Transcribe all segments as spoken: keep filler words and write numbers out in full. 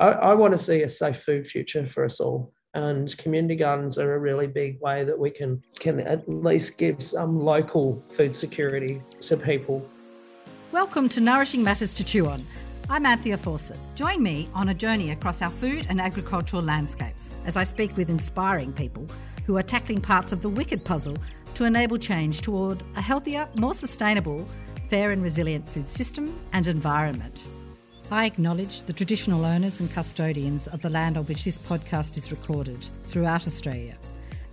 I, I want to see a safe food future for us all. And community gardens are a really big way that we can, can at least give some local food security to people. Welcome to Nourishing Matters to Chew On. I'm Anthea Fawcett. Join me on a journey across our food and agricultural landscapes as I speak with inspiring people who are tackling parts of the wicked puzzle to enable change toward a healthier, more sustainable, fair and resilient food system and environment. I acknowledge the traditional owners and custodians of the land on which this podcast is recorded throughout Australia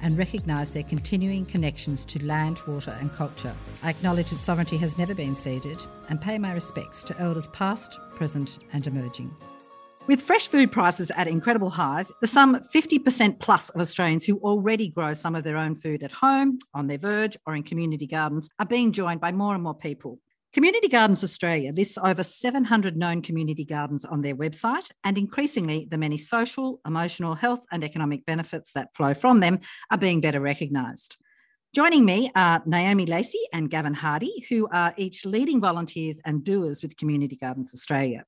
and recognise their continuing connections to land, water and culture. I acknowledge that sovereignty has never been ceded and pay my respects to elders past, present and emerging. With fresh food prices at incredible highs, the some fifty percent plus of Australians who already grow some of their own food at home, on their verge or in community gardens are being joined by more and more people. Community Gardens Australia lists over seven hundred known community gardens on their website, and increasingly the many social, emotional, health and economic benefits that flow from them are being better recognised. Joining me are Naomi Lacey and Gavin Hardy, who are each leading volunteers and doers with Community Gardens Australia.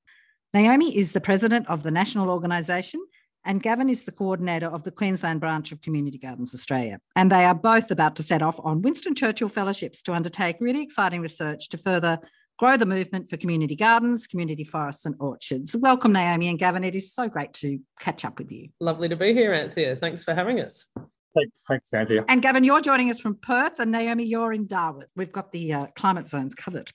Naomi is the president of the national organisation and Gavin is the coordinator of the Queensland branch of Community Gardens Australia. And they are both about to set off on Winston Churchill Fellowships to undertake really exciting research to further grow the movement for community gardens, community forests and orchards. Welcome, Naomi and Gavin. It is so great to catch up with you. Lovely to be here, Anthea. Thanks for having us. Thanks, thanks, Anthea. And Gavin, you're joining us from Perth and Naomi, you're in Darwin. We've got the uh, climate zones covered.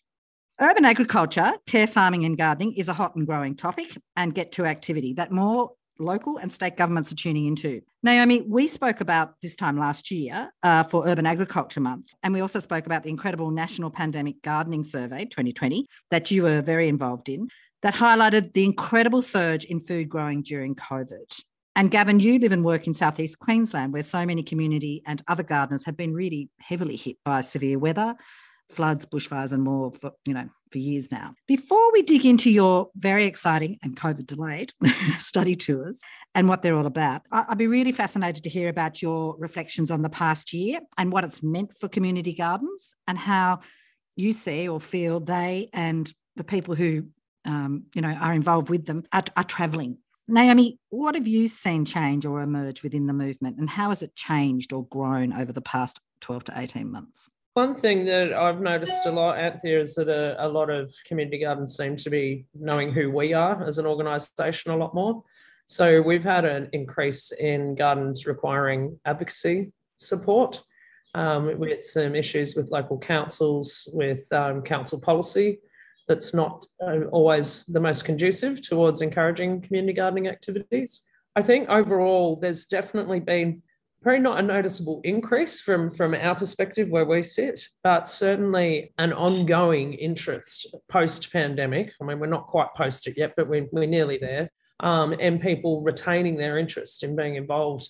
Urban agriculture, care farming and gardening is a hot and growing topic and get to activity that more local and state governments are tuning into. Naomi, we spoke about this time last year uh, for Urban Agriculture Month, and we also spoke about the incredible National Pandemic Gardening Survey twenty twenty that you were very involved in that highlighted the incredible surge in food growing during COVID. And Gavin, you live and work in southeast Queensland where so many community and other gardeners have been really heavily hit by severe weather, floods, bushfires and more for, you know, for years now. Before we dig into your very exciting and COVID delayed study tours and what they're all about, I'd be really fascinated to hear about your reflections on the past year and what it's meant for community gardens and how you see or feel they and the people who, um, you know, are involved with them are, are travelling. Naomi, what have you seen change or emerge within the movement and how has it changed or grown over the past twelve to eighteen months? One thing that I've noticed a lot, Anthea, is that a, a lot of community gardens seem to be knowing who we are as an organisation a lot more. So we've had an increase in gardens requiring advocacy support um, with some issues with local councils, with um, council policy that's not uh, always the most conducive towards encouraging community gardening activities. I think overall there's definitely been probably not a noticeable increase from, from our perspective where we sit, but certainly an ongoing interest post-pandemic. I mean, we're not quite post it yet, but we're, we're nearly there. Um, and people retaining their interest in being involved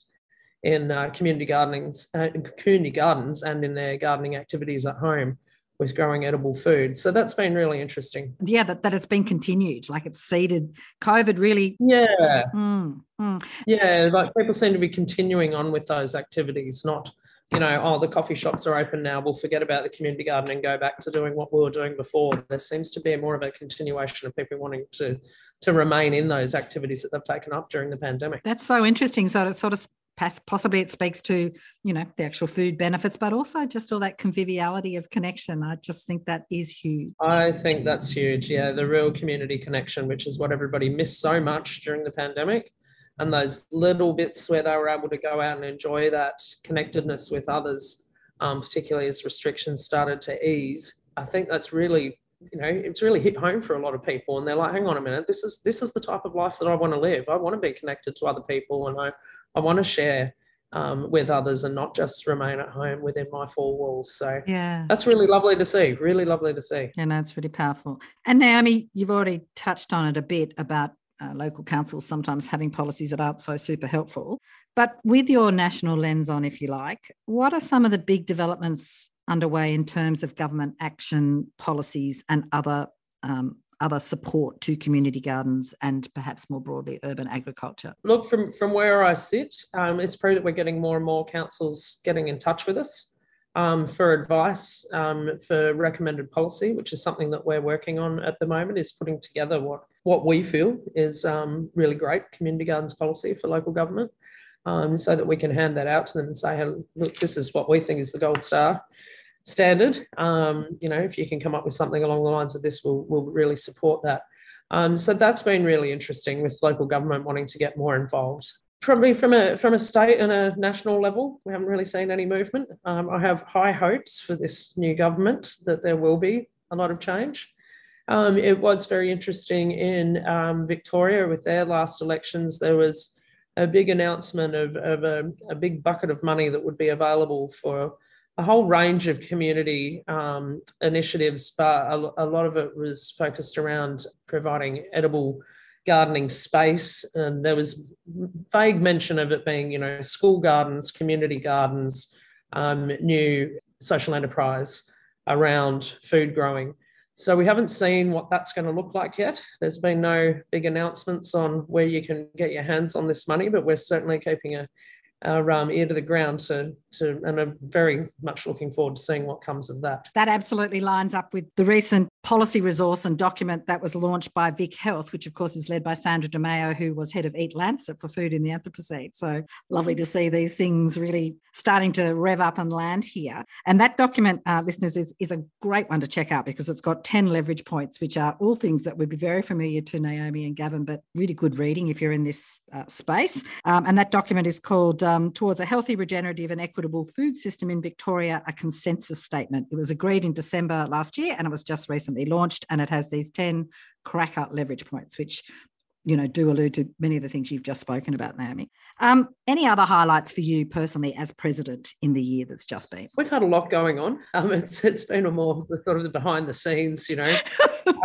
in uh, community gardening, uh, community gardens and in their gardening activities at home with growing edible food. So that's been really interesting. Yeah, that, that it's been continued, like it's seeded. COVID really... Yeah. Mm, mm. Yeah, like people seem to be continuing on with those activities, not, you know, oh, the coffee shops are open now, we'll forget about the community garden and go back to doing what we were doing before. There seems to be more of a continuation of people wanting to, to remain in those activities that they've taken up during the pandemic. That's so interesting. So it's sort of... Possibly it speaks to, you know, the actual food benefits, but also just all that conviviality of connection. I just think that is huge. I think that's huge. Yeah, the real community connection, which is what everybody missed so much during the pandemic. And those little bits where they were able to go out and enjoy that connectedness with others, um, particularly as restrictions started to ease. I think that's really, you know, it's really hit home for a lot of people. And they're like, hang on a minute, this is this is the type of life that I want to live. I want to be connected to other people and I I want to share um, with others and not just remain at home within my four walls. So yeah, that's really lovely to see, really lovely to see. Yeah, no, it's really powerful. And Naomi, you've already touched on it a bit about uh, local councils sometimes having policies that aren't so super helpful. But with your national lens on, if you like, what are some of the big developments underway in terms of government action, policies and other um other support to community gardens and perhaps more broadly urban agriculture? Look, from, from where I sit, um, it's probably that we're getting more and more councils getting in touch with us um, for advice, um, for recommended policy, which is something that we're working on at the moment, is putting together what what we feel is um, really great community gardens policy for local government, um, so that we can hand that out to them and say, hey, look, this is what we think is the gold star standard. Um, you know, if you can come up with something along the lines of this, we'll, we'll really support that. Um, so that's been really interesting, with local government wanting to get more involved. Probably from a from a state and a national level, we haven't really seen any movement. Um, I have high hopes for this new government that there will be a lot of change. Um, it was very interesting in um, Victoria with their last elections. There was a big announcement of, of a, a big bucket of money that would be available for a whole range of community um, initiatives, but a, a lot of it was focused around providing edible gardening space, and there was vague mention of it being, you know, school gardens, community gardens, um, new social enterprise around food growing. So we haven't seen what that's going to look like yet. There's been no big announcements on where you can get your hands on this money, but we're certainly keeping a, our um, ear to the ground to, to, and I'm very much looking forward to seeing what comes of that. That absolutely lines up with the recent policy resource and document that was launched by Vic Health, which of course is led by Sandro Demaio, who was head of E A T-Lancet for food in the Anthropocene. So lovely to see these things really starting to rev up and land here. And that document, uh, listeners, is, is a great one to check out, because it's got ten leverage points, which are all things that would be very familiar to Naomi and Gavin, but really good reading if you're in this uh, space. Um, and that document is called um, Towards a Healthy, Regenerative and Equitable Food System in Victoria, a Consensus Statement. It was agreed in December last year, and it was just recently launched, and it has these ten cracker leverage points, which, you know, do allude to many of the things you've just spoken about, Naomi. Um, any other highlights for you personally as president in the year that's just been? We've had a lot going on. Um, it's it's been a more sort of the behind the scenes, you know,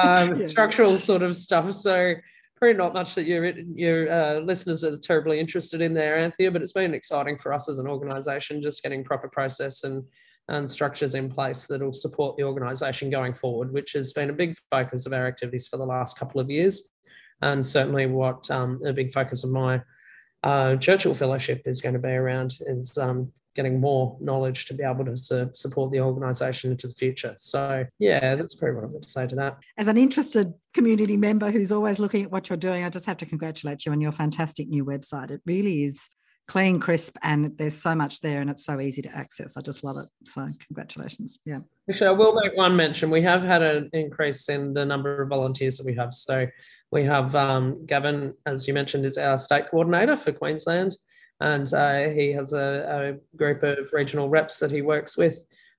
um, yeah. structural sort of stuff. So probably not much that your your uh, listeners are terribly interested in there, Anthea. But it's been exciting for us as an organisation, just getting proper process and. and structures in place that will support the organisation going forward, which has been a big focus of our activities for the last couple of years, and certainly what um, a big focus of my uh, Churchill Fellowship is going to be around is um, getting more knowledge to be able to su- support the organisation into the future. So, yeah, that's probably what I've got to say to that. As an interested community member who's always looking at what you're doing, I just have to congratulate you on your fantastic new website. It really is clean, crisp, and there's so much there, and it's so easy to access. I just love it. So congratulations. Yeah. Actually, I will make one mention. We have had an increase in the number of volunteers that we have. So we have um, Gavin, as you mentioned, is our state coordinator for Queensland, and uh, he has a, a group of regional reps that he works with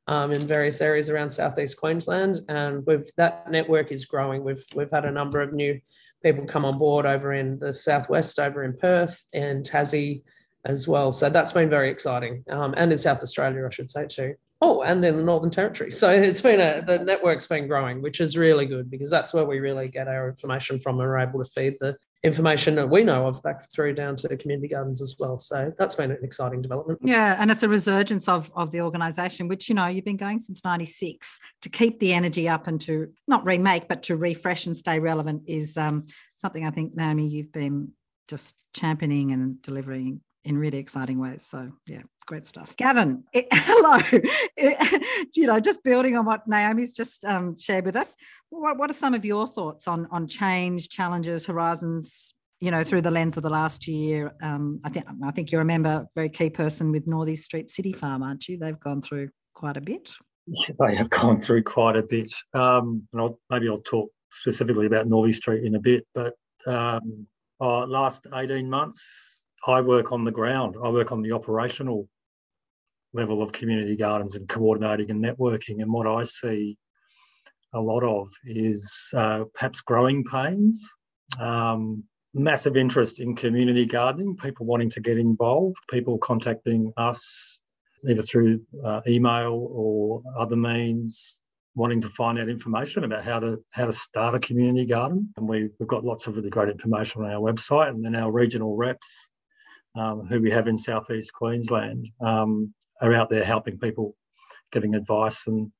um, in various areas around southeast Queensland, and we've, that network is growing. We've we've had a number of new people come on board over in the southwest, over in Perth and Tassie as well. So that's been very exciting. Um, and in South Australia, I should say too. Oh, and in the Northern Territory. So it's been a, the network's been growing, which is really good, because that's where we really get our information from, and are able to feed the information that we know of back through down to the community gardens as well. So that's been an exciting development. Yeah, and it's a resurgence of of the organisation, which, you know, you've been going since ninety-six. To keep the energy up and to not remake, but to refresh and stay relevant is um, something I think, Naomi, you've been just championing and delivering in really exciting ways. So, yeah, great stuff. Gavin, it, hello. It, you know, just building on what Naomi's just um, shared with us, what, what are some of your thoughts on, on change, challenges, horizons, you know, through the lens of the last year? Um, I think I think you remember a very key person with Northey Street City Farm, aren't you? They've gone through quite a bit. Yeah, they have gone through quite a bit. Um, and I'll, maybe I'll talk specifically about Northey Street in a bit, but um, oh, last eighteen months, I work on the ground. I work on the operational level of community gardens and coordinating and networking. And what I see a lot of is uh, perhaps growing pains, um, massive interest in community gardening, people wanting to get involved, people contacting us either through uh, email or other means, wanting to find out information about how to how to start a community garden. And we, we've got lots of really great information on our website, and then our regional reps, Um, who we have in southeast Queensland, um, are out there helping people, giving advice and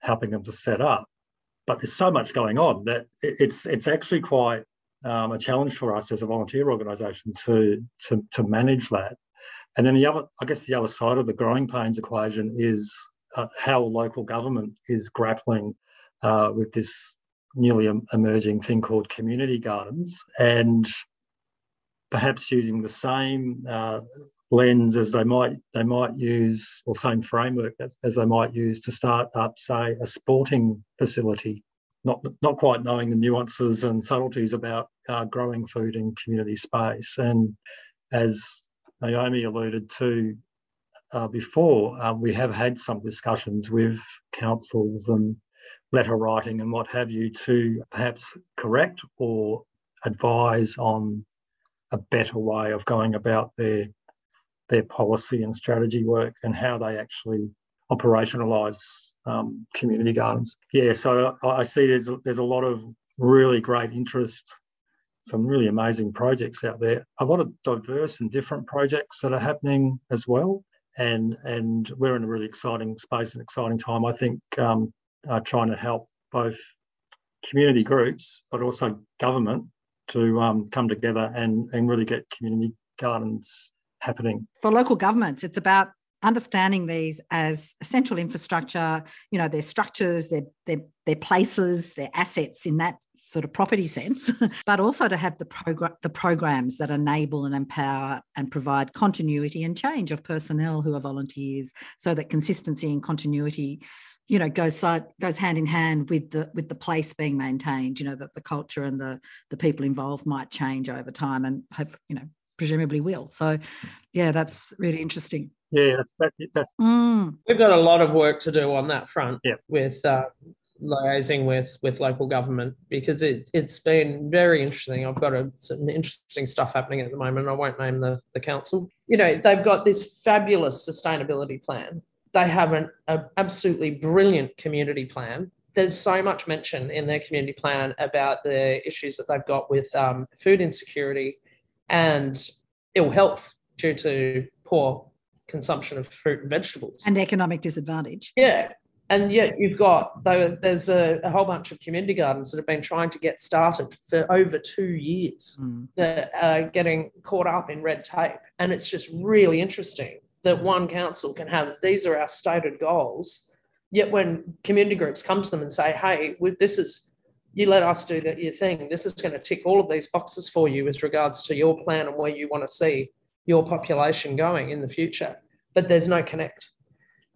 helping them to set up. But there's so much going on that it's it's actually quite um, a challenge for us as a volunteer organisation to, to to manage that. And then the other, I guess, the other side of the growing pains equation is uh, how local government is grappling uh, with this newly emerging thing called community gardens, and perhaps using the same uh, lens as they might they might use, or same framework as, as they might use to start up, say, a sporting facility, not not quite knowing the nuances and subtleties about uh, growing food in community space. And as Naomi alluded to uh, before, uh, we have had some discussions with councils and letter writing and what have you to perhaps correct or advise on a better way of going about their their policy and strategy work and how they actually operationalise um, community gardens. Yeah, so I, I see there's a, there's a lot of really great interest, some really amazing projects out there, a lot of diverse and different projects that are happening as well, and and we're in a really exciting space and exciting time, I think, um, uh, trying to help both community groups but also government to um, come together and, and really get community gardens happening. For local governments, it's about understanding these as essential infrastructure, you know, their structures, their, their, their places, their assets in that sort of property sense, but also to have the progr- the programs that enable and empower and provide continuity and change of personnel who are volunteers, so that consistency and continuity, you know, goes side, goes hand in hand with the with the place being maintained, you know, that the culture and the the people involved might change over time and have, you know, presumably will. So, yeah, that's really interesting. Yeah, that's, that's, that's... Mm. We've got a lot of work to do on that front, yeah, with uh, liaising with with local government, because it, it's been very interesting. I've got a, some interesting stuff happening at the moment. I won't name the, the council. You know, they've got this fabulous sustainability plan. They have an a absolutely brilliant community plan. There's so much mention in their community plan about the issues that they've got with um, food insecurity and ill health due to poor consumption of fruit and vegetables. And economic disadvantage. Yeah. And yet you've got, though, there's a, a whole bunch of community gardens that have been trying to get started for over two years mm. that are getting caught up in red tape. And it's just really interesting that one council can have, these are our stated goals, yet when community groups come to them and say, hey, this is, you let us do that, your thing, this is going to tick all of these boxes for you with regards to your plan and where you want to see your population going in the future, but there's no connect.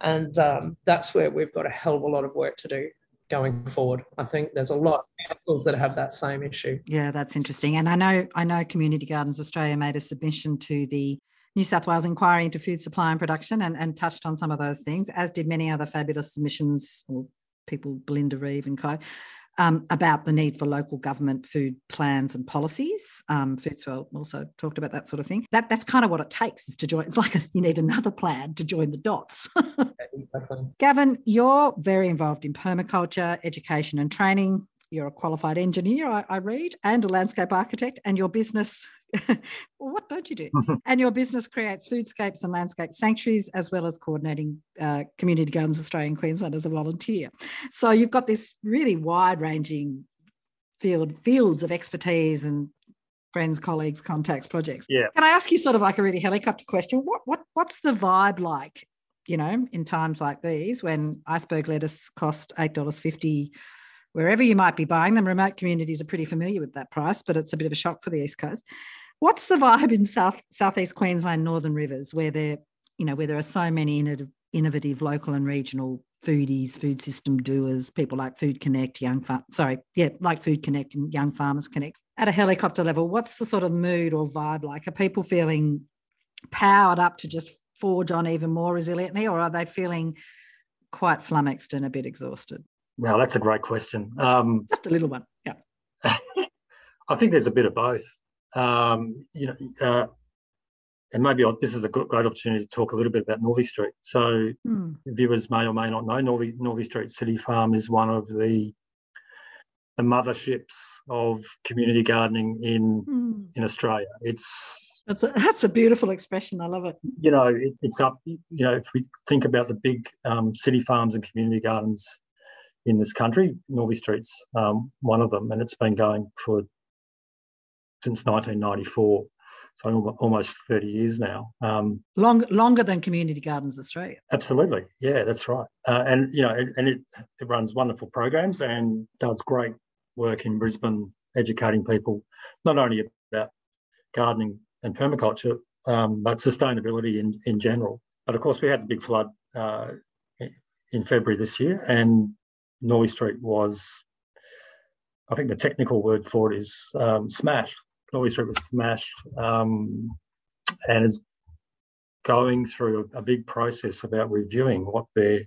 And um, that's where we've got a hell of a lot of work to do going forward. I think there's a lot of councils that have that same issue. Yeah, that's interesting. And I know, I know Community Gardens Australia made a submission to the New South Wales Inquiry into Food Supply and Production and, and touched on some of those things, as did many other fabulous submissions, or people, Belinda Reeve and co, um, about the need for local government food plans and policies. Um, Foodswell also talked about that sort of thing. That That's kind of what it takes, is to join. It's like a, you need another plan to join the dots. Exactly. Gavin, you're very involved in permaculture, education and training. You're a qualified engineer, I, I read, and a landscape architect, and your business... what don't you do? And your business creates foodscapes and landscape sanctuaries, as well as coordinating uh, Community Gardens Australia and Queensland as a volunteer. So you've got this really wide-ranging field fields of expertise and friends, colleagues, contacts, projects. Yeah. Can I ask you sort of like a really helicopter question? What what what's the vibe like, you know, in times like these when iceberg lettuce cost eight dollars fifty? Wherever you might be buying them, remote communities are pretty familiar with that price, but it's a bit of a shock for the East Coast. What's the vibe in South Southeast Queensland, Northern Rivers, where there, you know, where there are so many innovative local and regional foodies, food system doers, people like Food Connect, Young Farm, sorry, yeah, like Food Connect and Young Farmers Connect. At a helicopter level, what's the sort of mood or vibe like? Are people feeling powered up to just forge on even more resiliently, or are they feeling quite flummoxed and a bit exhausted? Well, that's a great question. Um, Just a little one, yeah. I think there's a bit of both. Um, you know, uh, and maybe I'll, this is a good, great opportunity to talk a little bit about Northey Street. So mm. viewers may or may not know, Northey, Northey Street City Farm is one of the the motherships of community gardening in mm. in Australia. It's that's a, that's a beautiful expression. I love it. You know, it, it's up. You know, if we think about the big um, city farms and community gardens in this country, Northey Street's um, one of them, and it's been going for since nineteen ninety-four, so almost thirty years now. Um, Long, longer than Community Gardens Australia. Absolutely, yeah, that's right. Uh, and you know, it, and it, it runs wonderful programs and does great work in Brisbane educating people not only about gardening and permaculture, um, but sustainability in, in general. But of course, we had the big flood uh, in February this year, and Northey Street was, I think the technical word for it is um, smashed. Northey Street was smashed um, and is going through a big process about reviewing what they're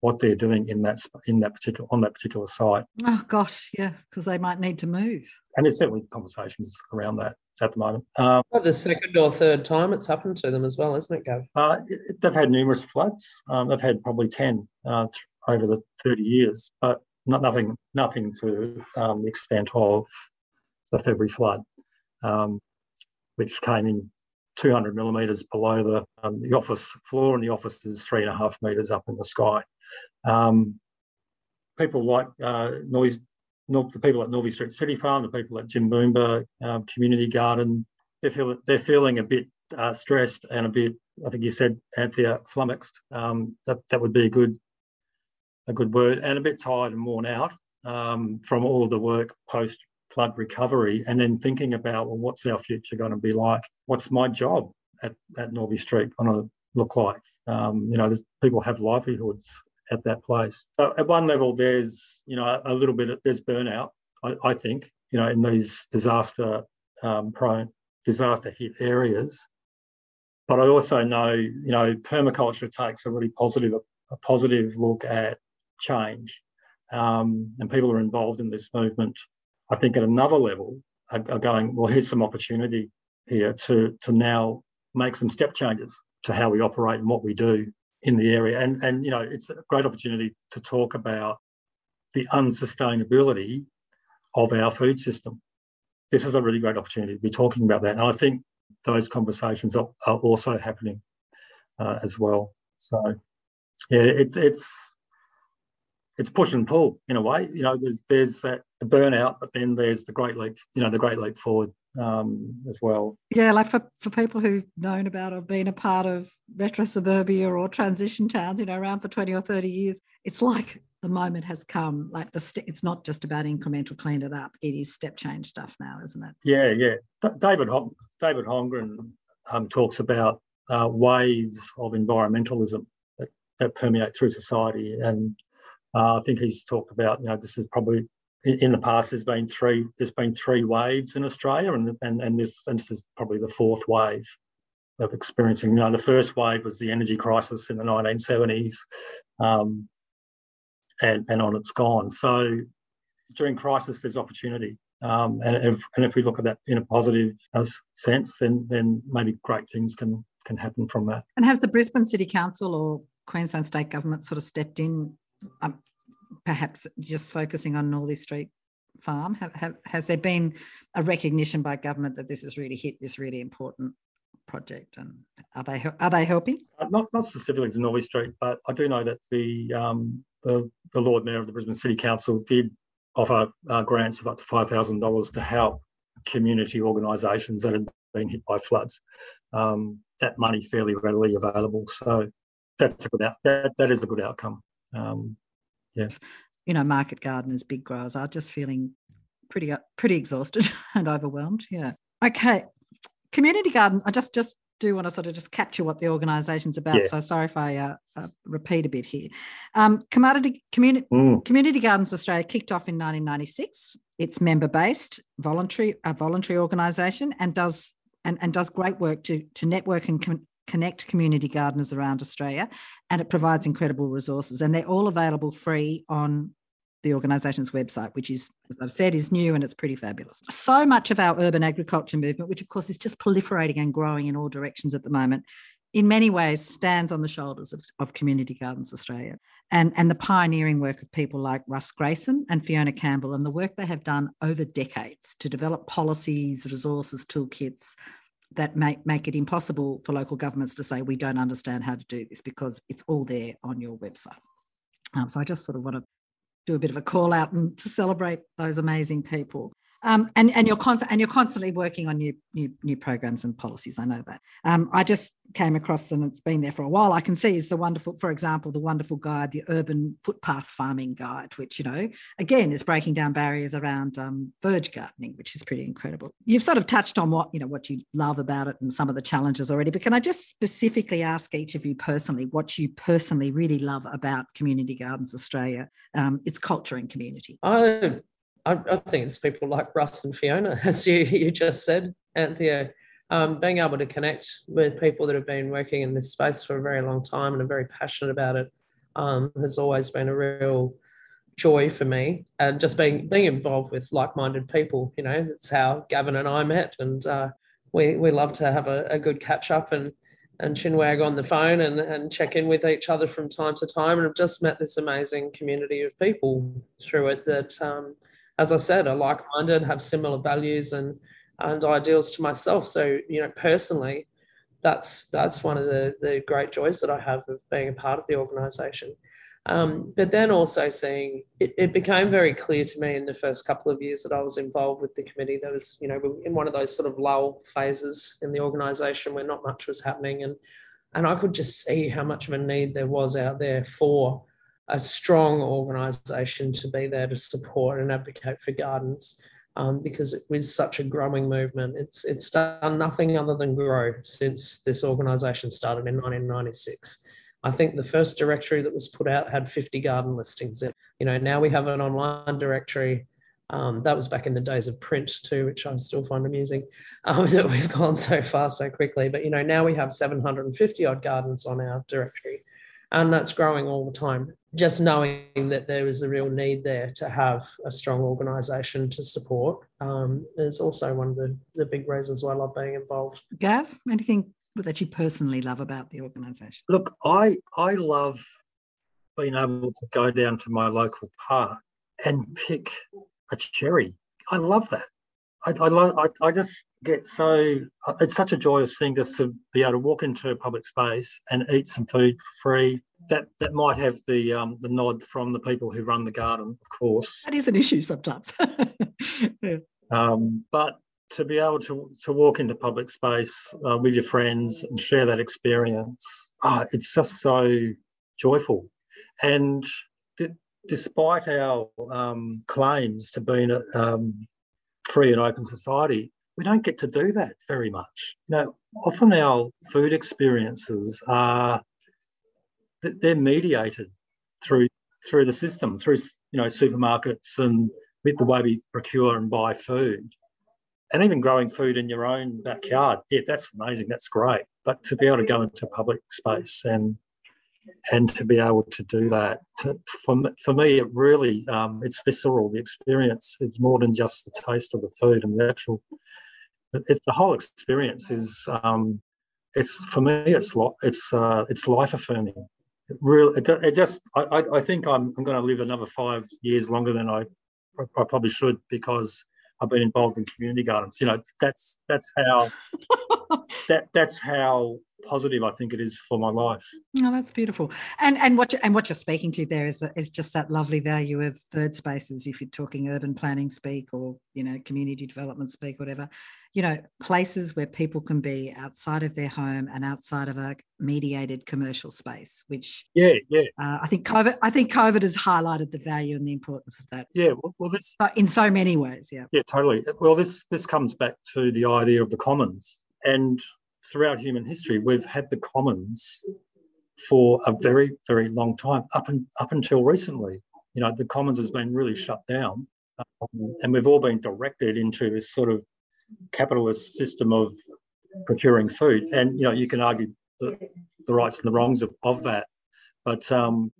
what they're doing in that in that particular on that particular site. Oh gosh, yeah, because they might need to move. And there's certainly conversations around that at the moment. Um, well, the second or third time it's happened to them as well, isn't it, Gav? Uh, they've had numerous floods. Um, they've had probably ten uh, over the thirty years, but not nothing nothing to um, the extent of the February flood, um, which came in two hundred millimetres below the, um, the office floor, and the office is three and a half metres up in the sky. Um, people like uh, North, North, the people at Northey Street City Farm, the people at Jimboomba um, Community Garden, they're, feel, they're feeling a bit uh, stressed and a bit, I think you said, Anthea, flummoxed. Um, that, that would be a good, a good word, and a bit tired and worn out um, from all of the work post flood recovery, and then thinking about, well, what's our future going to be like? What's my job at, at Northey Street going to look like? Um, you know, people have livelihoods at that place. So at one level, there's, you know, a little bit of, there's burnout, I, I think, you know, in these disaster um, prone, disaster hit areas. But I also know, you know, permaculture takes a really positive, a positive look at change. Um, and people are involved in this movement, I think, at another level are, are going, well, here's some opportunity here to, to now make some step changes to how we operate and what we do in the area. And, and, you know, it's a great opportunity to talk about the unsustainability of our food system. This is a really great opportunity to be talking about that. And I think those conversations are, are also happening uh, as well. So, yeah, it, it's... It's push and pull in a way. You know, there's there's that the burnout, but then there's the great leap, you know, the great leap forward um, as well. Yeah, like for, for people who've known about or been a part of retro suburbia or transition towns, you know, around for twenty or thirty years, it's like the moment has come. Like the st- it's not just about incremental clean it up. It is step change stuff now, isn't it? Yeah, yeah. D- David Hol- David Holmgren um, talks about uh, waves of environmentalism that, that permeate through society. And Uh, I think he's talked about, you know, this is probably in the past. There's been three. There's been three waves in Australia, and and and this and this is probably the fourth wave of experiencing. You know, the first wave was the energy crisis in the nineteen seventies, um, and and on it's gone. So during crisis, there's opportunity, um, and if and if we look at that in a positive sense, then then maybe great things can can happen from that. And has the Brisbane City Council or Queensland State Government sort of stepped in? Um, perhaps just focusing on Northey Street Farm, have, have, has there been a recognition by government that this has really hit this really important project, and are they are they helping? Not not specifically to Northey Street, but I do know that the um, the, the Lord Mayor of the Brisbane City Council did offer uh, grants of up to five thousand dollars to help community organisations that had been hit by floods. Um, that money fairly readily available, so that's a good out, that that is a good outcome. Um, yeah, you know, market gardeners, big growers are just feeling pretty pretty exhausted and overwhelmed. Yeah. Okay. Community garden. I just just do want to sort of just capture what the organisation's about. Yeah. So sorry if I uh, uh, repeat a bit here. Um, commodity community mm. Community Gardens Australia kicked off in nineteen ninety-six. It's member based, voluntary a voluntary organisation, and does and, and does great work to to network and com- connect community gardeners around Australia, and it provides incredible resources, and they're all available free on the organisation's website, which is, as I've said, is new, and it's pretty fabulous. So much of our urban agriculture movement, which of course is just proliferating and growing in all directions at the moment, in many ways stands on the shoulders of, of Community Gardens Australia and, and the pioneering work of people like Russ Grayson and Fiona Campbell, and the work they have done over decades to develop policies, resources, toolkits, that make, make it impossible for local governments to say, we don't understand how to do this, because it's all there on your website. Um, so I just sort of want to do a bit of a call out and to celebrate those amazing people. Um, and and you're constant and you're constantly working on new new new programs and policies. I know that. Um, I just came across, and it's been there for a while, I can see, is the wonderful, for example, the wonderful guide, the Urban Footpath Farming Guide, which, you know, again, is breaking down barriers around um, verge gardening, which is pretty incredible. You've sort of touched on what, you know, what you love about it and some of the challenges already, but can I just specifically ask each of you personally what you personally really love about Community Gardens Australia, um, its culture and community? I I think it's people like Russ and Fiona, as you, you just said, Anthea, um, being able to connect with people that have been working in this space for a very long time and are very passionate about it um, has always been a real joy for me. And just being being involved with like-minded people, you know, that's how Gavin and I met, and uh, we we love to have a, a good catch-up and and chinwag on the phone and, and check in with each other from time to time. And I've just met this amazing community of people through it that... Um, as I said, are like-minded, have similar values and, and ideals to myself. So, you know, personally, that's that's one of the, the great joys that I have of being a part of the organisation. Um, but then also seeing, it, it became very clear to me in the first couple of years that I was involved with the committee. There was, you know, in one of those sort of lull phases in the organisation where not much was happening. And, and I could just see how much of a need there was out there for a strong organisation to be there to support and advocate for gardens, um, because it was such a growing movement. It's it's done nothing other than grow since this organisation started in nineteen ninety-six. I think the first directory that was put out had fifty garden listings in. You know, now we have an online directory. Um, that was back in the days of print too, which I still find amusing, um, that we've gone so far so quickly. But, you know, now we have seven hundred fifty odd gardens on our directory, and that's growing all the time. Just knowing that there was a real need there to have a strong organisation to support um, is also one of the, the big reasons why I love being involved. Gav, anything that you personally love about the organisation? Look, I, I love being able to go down to my local park and pick a cherry. I love that. I, I, love, I, I just get so... It's such a joyous thing just to be able to walk into a public space and eat some food for free. That that might have the um, the nod from the people who run the garden, of course. That is an issue sometimes. Yeah. um, but to be able to, to walk into public space uh, with your friends and share that experience, oh, it's just so joyful. And d- despite our um, claims to being a um, free and open society, we don't get to do that very much. You know, often our food experiences are... they're mediated through through the system, through, you know, supermarkets and with the way we procure and buy food. And even growing food in your own backyard, yeah, that's amazing, that's great. But to be able to go into public space and and to be able to do that, to, for, for me, it really, um, it's visceral, the experience. It's more than just the taste of the food and the actual, it's the whole experience is, um, it's for me, it's, it's, uh, it's life-affirming. It really, it, it just, I, I think I'm, I'm going to live another five years longer than I, I probably should, because I've been involved in community gardens. You know, that's that's how that that's how positive I think it is for my life. Oh, that's beautiful. And and what you, and what you're speaking to there is is just that lovely value of third spaces. If you're talking urban planning speak, or, you know, community development speak, whatever, you know, places where people can be outside of their home and outside of a mediated commercial space, which yeah, yeah. Uh, I think COVID, I think COVID has highlighted the value and the importance of that. Yeah, well, well this in so many ways. Yeah, yeah, totally. Well, this this comes back to the idea of the commons, and throughout human history, we've had the commons for a very, very long time. Up and up until recently, you know, the commons has been really shut down, um, and we've all been directed into this sort of capitalist system of procuring food. And, you know, you can argue the, the rights and the wrongs of, of that. But um,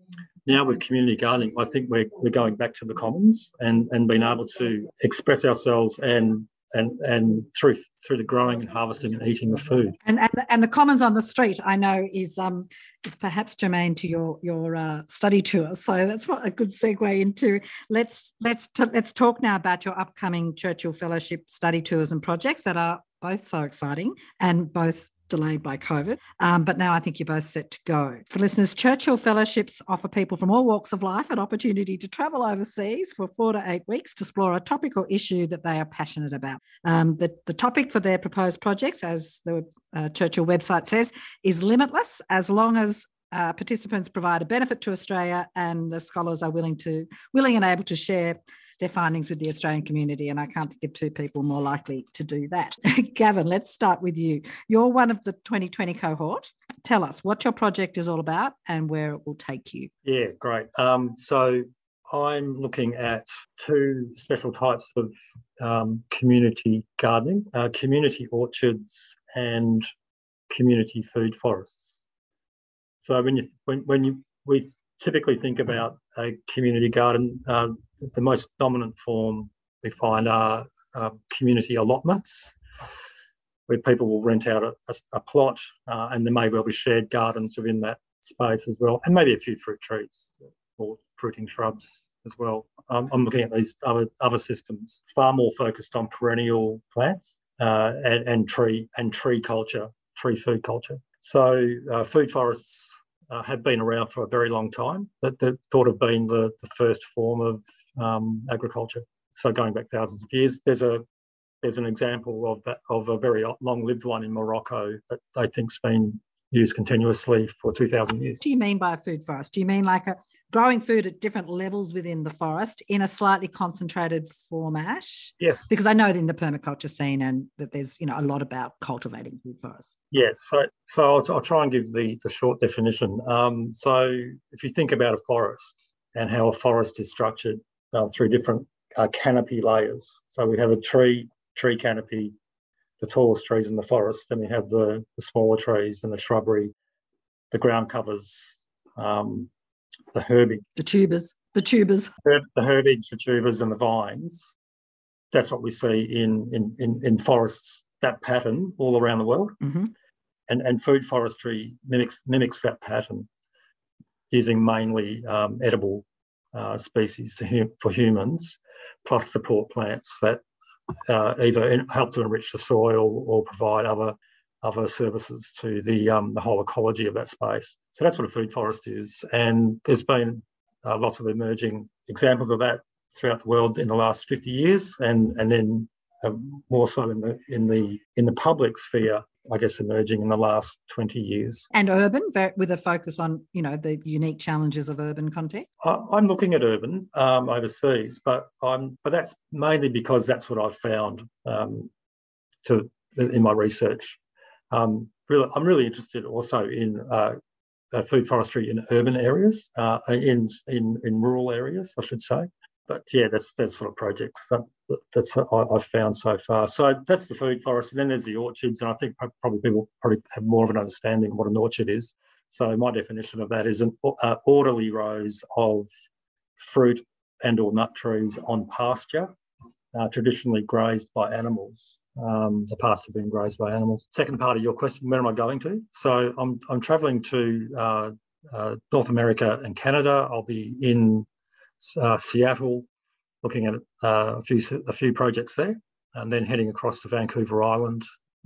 now with community gardening, I think we're we're going back to the commons and and being able to express ourselves and and and through through the growing and harvesting and eating of food. And and and the commons on the street, I know, is um is perhaps germane to your your uh, study tour. So that's what a good segue into. Let's let's t- let's talk now about your upcoming Churchill Fellowship study tours and projects that are both so exciting and both delayed by COVID. Um, but now I think you're both set to go. For listeners, Churchill Fellowships offer people from all walks of life an opportunity to travel overseas for four to eight weeks to explore a topic or issue that they are passionate about. Um, the, the topic for their proposed projects, as the uh, Churchill website says, is limitless as long as Uh, participants provide a benefit to Australia and the scholars are willing to willing and able to share their findings with the Australian community, and I can't think of two people more likely to do that. Gavin, let's start with you. You're one of the twenty twenty cohort. Tell us what your project is all about and where it will take you. Yeah, great. Um, so I'm looking at two special types of um, community gardening, uh, community orchards and community food forests. So when you when when you we typically think about a community garden, uh, the most dominant form we find are uh, community allotments, where people will rent out a, a, a plot, uh, and there may well be shared gardens within that space as well, and maybe a few fruit trees or fruiting shrubs as well. Um, I'm looking at these other other systems, far more focused on perennial plants uh, and, and tree and tree culture, tree food culture. So uh, food forests uh, have been around for a very long time. That, that thought of being the, the first form of um, agriculture. So going back thousands of years, there's a there's an example of that of a very long-lived one in Morocco that I think's been used continuously for two thousand years. What do you mean by a food forest? Do you mean like a growing food at different levels within the forest in a slightly concentrated format? Yes. Because I know in the permaculture scene and that there's, you know, a lot about cultivating food forests. Yes. Yeah, so so I'll, I'll try and give the, the short definition. Um, so if you think about a forest and how a forest is structured uh, through different uh, canopy layers. So we have a tree, tree canopy, the tallest trees in the forest, then we have the, the smaller trees and the shrubbery, the ground covers, um, the herbage. The tubers, the tubers. The herbage, the tubers and the vines. That's what we see in in, in, in forests, that pattern all around the world. Mm-hmm. And and food forestry mimics mimics that pattern using mainly um, edible uh, species to hum- for humans, plus support plants that uh, either help to enrich the soil or provide other other services to the um, the whole ecology of that space. So that's what a food forest is. And there's been uh, lots of emerging examples of that throughout the world in the last fifty years, and and then uh, more so in the in the in the public sphere, I guess, emerging in the last twenty years. And urban, with a focus on, you know, the unique challenges of urban context? I, I'm looking at urban um, overseas, but I'm but that's mainly because that's what I've found um, to in my research. Um, really, I'm really interested also in uh, uh, food forestry in urban areas, uh, in, in in rural areas, I should say. But yeah, that's that sort of projects that, that's what I've found so far. So that's the food forest, and then there's the orchards, and I think probably people probably have more of an understanding of what an orchard is. So my definition of that is an uh, orderly rows of fruit and or nut trees on pasture, uh, traditionally grazed by animals. Um, the pasture being grazed by animals. Second part of your question, where am I going to? So I'm I'm travelling to uh, uh, North America and Canada. I'll be in uh, Seattle, looking at uh, a few a few projects there, and then heading across to Vancouver Island,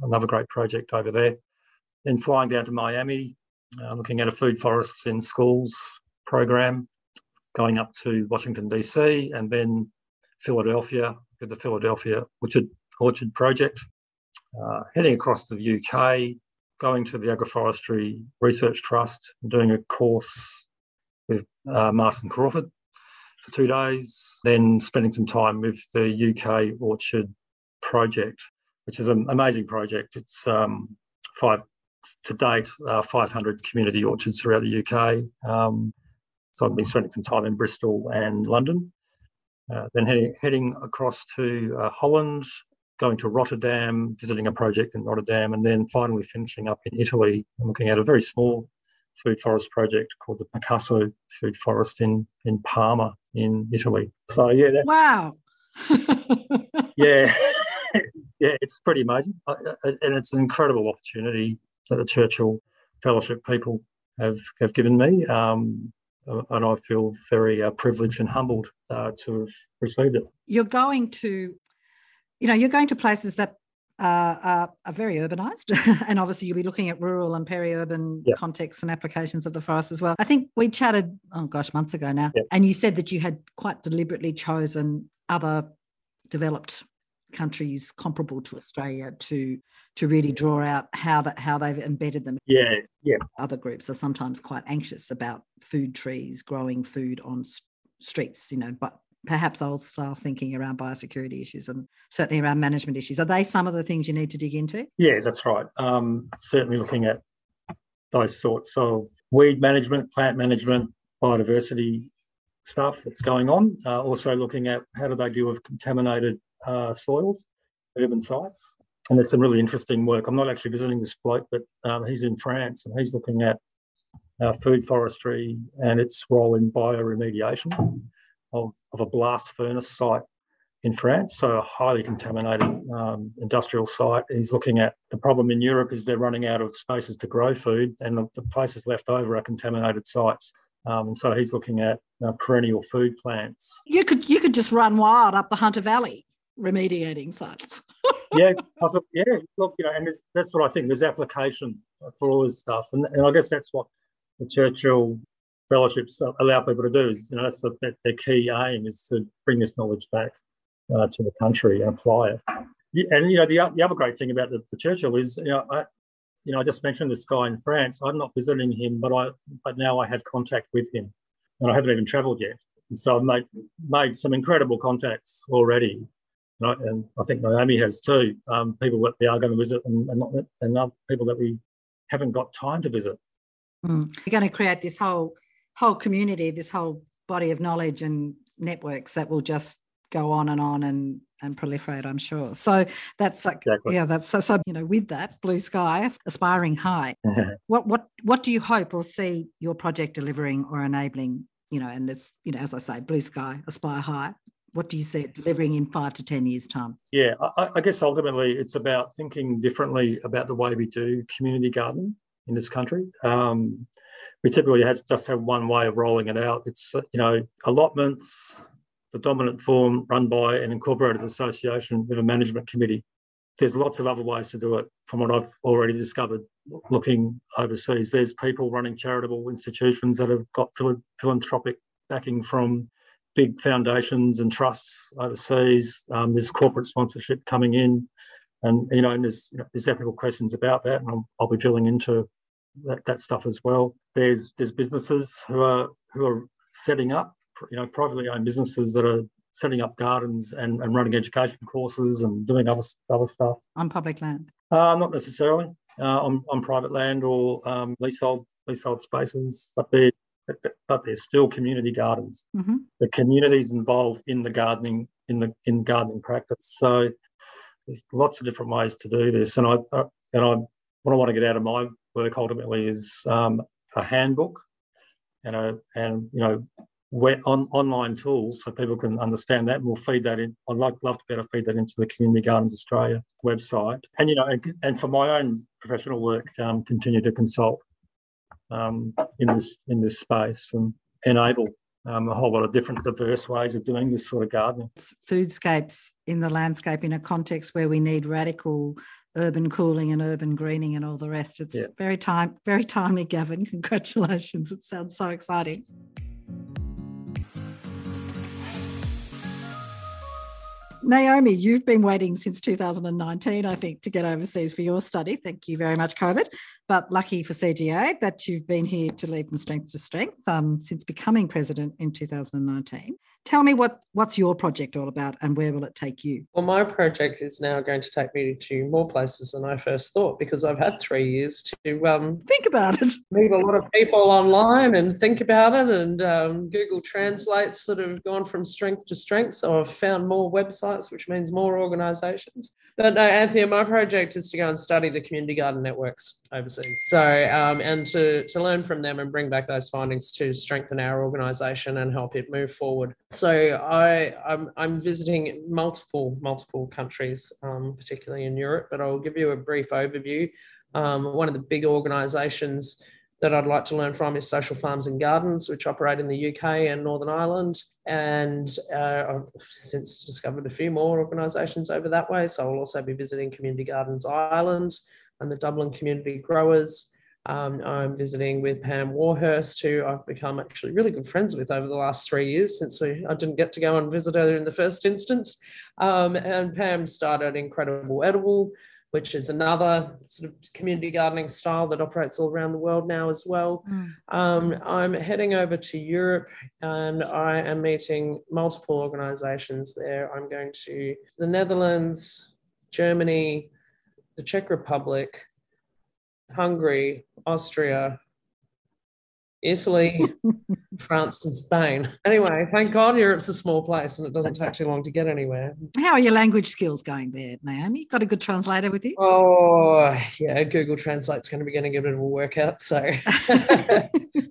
another great project over there. Then flying down to Miami, uh, looking at a food forests in schools program. Going up to Washington D C and then Philadelphia with the Philadelphia Orchard Orchard Project, uh, heading across to the U K, going to the Agroforestry Research Trust, and doing a course with uh, Martin Crawford for two days, then spending some time with the U K Orchard Project, which is an amazing project. It's um, five to date, uh, five hundred community orchards throughout the U K. Um, so I've been spending some time in Bristol and London, uh, then heading, heading across to uh, Holland, going to Rotterdam, visiting a project in Rotterdam, and then finally finishing up in Italy. I'm looking at a very small food forest project called the Picasso Food Forest in, in Parma in Italy. So, yeah. That's, wow. yeah. yeah, it's pretty amazing. And it's an incredible opportunity that the Churchill Fellowship people have, have given me. Um, and I feel very uh, privileged and humbled uh, to have received it. You're going to... You know, you're going to places that uh, are, are very urbanised. And obviously you'll be looking at rural and peri-urban yeah. contexts and applications of the forest as well. I think we chatted, oh gosh, months ago now, yeah. and you said that you had quite deliberately chosen other developed countries comparable to Australia to to really draw out how that how they've embedded them. Yeah, yeah. Other groups are sometimes quite anxious about food trees, growing food on st- streets, you know, but perhaps old style thinking around biosecurity issues and certainly around management issues. Are they some of the things you need to dig into? Yeah, that's right. Um, certainly looking at those sorts of weed management, plant management, biodiversity stuff that's going on. Uh, also looking at how do they deal with contaminated Uh, soils, urban sites, and there's some really interesting work. I'm not actually visiting this bloke, but um, he's in France and he's looking at uh, food forestry and its role in bioremediation of, of a blast furnace site in France, so a highly contaminated um, industrial site. He's looking at the problem in Europe is they're running out of spaces to grow food and the, the places left over are contaminated sites. Um, and so he's looking at uh, perennial food plants. You could you could just run wild up the Hunter Valley remediating sites. yeah, possibly, yeah. Look, you know, and that's what I think. There's application for all this stuff, and, and I guess that's what the Churchill Fellowships allow people to do. Is you know, that's the, that their key aim is to bring this knowledge back uh, to the country and apply it. And you know, the the other great thing about the, the Churchill is, you know, I you know I just mentioned this guy in France. I'm not visiting him, but I but now I have contact with him, and I haven't even travelled yet. And so I've made made some incredible contacts already. And I think Naomi has too, um, people that we are going to visit and, and, not, and not people that we haven't got time to visit. Mm. You're going to create this whole whole community, this whole body of knowledge and networks that will just go on and on and, and proliferate, I'm sure. So that's like, exactly. yeah, that's so, so, you know, with that blue sky, aspiring high, what, what, what do you hope or see your project delivering or enabling, you know, and it's, you know, as I say, blue sky, aspire high. What do you see it delivering in five to ten years' time? Yeah, I, I guess ultimately it's about thinking differently about the way we do community gardening in this country. Um, we typically has, just have one way of rolling it out. It's, you know, allotments, the dominant form run by an incorporated association with a management committee. There's lots of other ways to do it from what I've already discovered looking overseas. There's people running charitable institutions that have got philanthropic backing from big foundations and trusts overseas. Um, there's corporate sponsorship coming in, and you know, and there's you know, there's ethical questions about that, and I'll, I'll be drilling into that, that stuff as well. There's there's businesses who are who are setting up, you know, privately owned businesses that are setting up gardens and, and running education courses and doing other other stuff on public land. Uh, not necessarily uh, on on private land or um, leasehold leasehold spaces, but they're but there's still community gardens. Mm-hmm. The community's involved in the gardening, in the in gardening practice. So there's lots of different ways to do this. And I and I what I want to get out of my work ultimately is um, a handbook and a and you know where on online tools so people can understand that. And we'll feed that in. I'd like love to be able to feed that into the Community Gardens Australia website. And you know and, and for my own professional work, um, continue to consult. Um, in this in this space and enable um, a whole lot of different diverse ways of doing this sort of gardening. It's foodscapes in the landscape in a context where we need radical urban cooling and urban greening and all the rest. It's yeah. very time very timely, Gavin. Congratulations. It sounds so exciting. Naomi, you've been waiting since two thousand nineteen, I think, to get overseas for your study. Thank you very much, COVID. But lucky for C G A that you've been here to lead from strength to strength um, since becoming president in two thousand nineteen. Tell me, what, what's your project all about and where will it take you? Well, my project is now going to take me to more places than I first thought because I've had three years to um, think about it, meet a lot of people online and think about it, and um, Google Translate's sort of gone from strength to strength, so I've found more websites, which means more organisations. But no, Anthea, my project is to go and study the community garden networks overseas. So, um, and to, to learn from them and bring back those findings to strengthen our organisation and help it move forward. So I, I'm, I'm visiting multiple, multiple countries, um, particularly in Europe, but I'll give you a brief overview. Um, one of the big organisations that I'd like to learn from is Social Farms and Gardens, which operate in the U K and Northern Ireland. And uh, I've since discovered a few more organisations over that way. So I'll also be visiting Community Gardens Ireland and the Dublin Community Growers. Um, I'm visiting with Pam Warhurst, who I've become actually really good friends with over the last three years since we, I didn't get to go and visit her in the first instance. Um, and Pam started Incredible Edible, which is another sort of community gardening style that operates all around the world now as well. Mm. Um, I'm heading over to Europe and I am meeting multiple organisations there. I'm going to the Netherlands, Germany, the Czech Republic, Hungary, Austria, Italy, France and Spain. Anyway, thank God Europe's a small place and it doesn't take too long to get anywhere. How are your language skills going there, Naomi? Got a good translator with you? Oh, yeah, Google Translate's going to be getting a bit of a workout. So, no,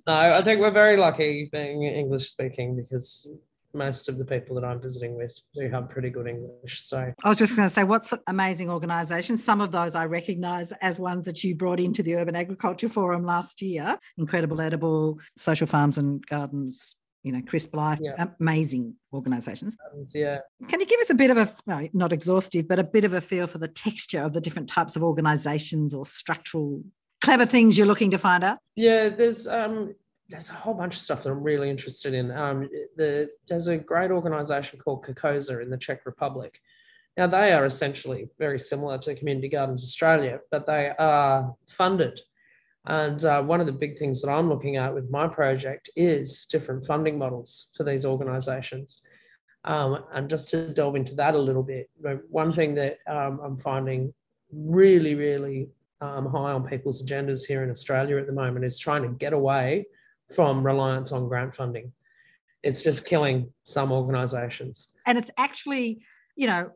I think we're very lucky being English speaking because most of the people that I'm visiting with do have pretty good English. So I was just going to say, what's amazing organisations? Some of those I recognise as ones that you brought into the Urban Agriculture Forum last year. Incredible Edible, Social Farms and Gardens, you know, Chris Blythe, yeah. Amazing organisations. Um, yeah. Can you give us a bit of a, well, not exhaustive, but a bit of a feel for the texture of the different types of organisations or structural, clever things you're looking to find out? Yeah, there's... Um, There's a whole bunch of stuff that I'm really interested in. Um, the, there's a great organisation called Kokoza in the Czech Republic. Now, they are essentially very similar to Community Gardens Australia, but they are funded. And uh, one of the big things that I'm looking at with my project is different funding models for these organisations. Um, and just to delve into that a little bit, one thing that um, I'm finding really, really um, high on people's agendas here in Australia at the moment is trying to get away from reliance on grant funding. It's just killing some organisations. And it's actually, you know,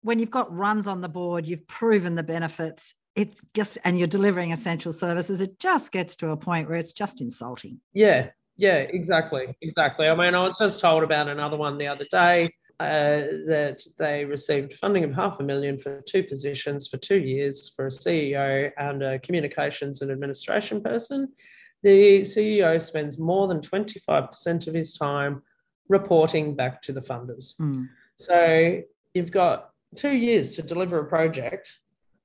when you've got runs on the board, you've proven the benefits, it's just, and you're delivering essential services, it just gets to a point where it's just insulting. Yeah, yeah, exactly, exactly. I mean, I was just told about another one the other day uh, that they received funding of half a million for two positions for two years for a C E O and a communications and administration person. The C E O spends more than twenty-five percent of his time reporting back to the funders. Mm. So you've got two years to deliver a project,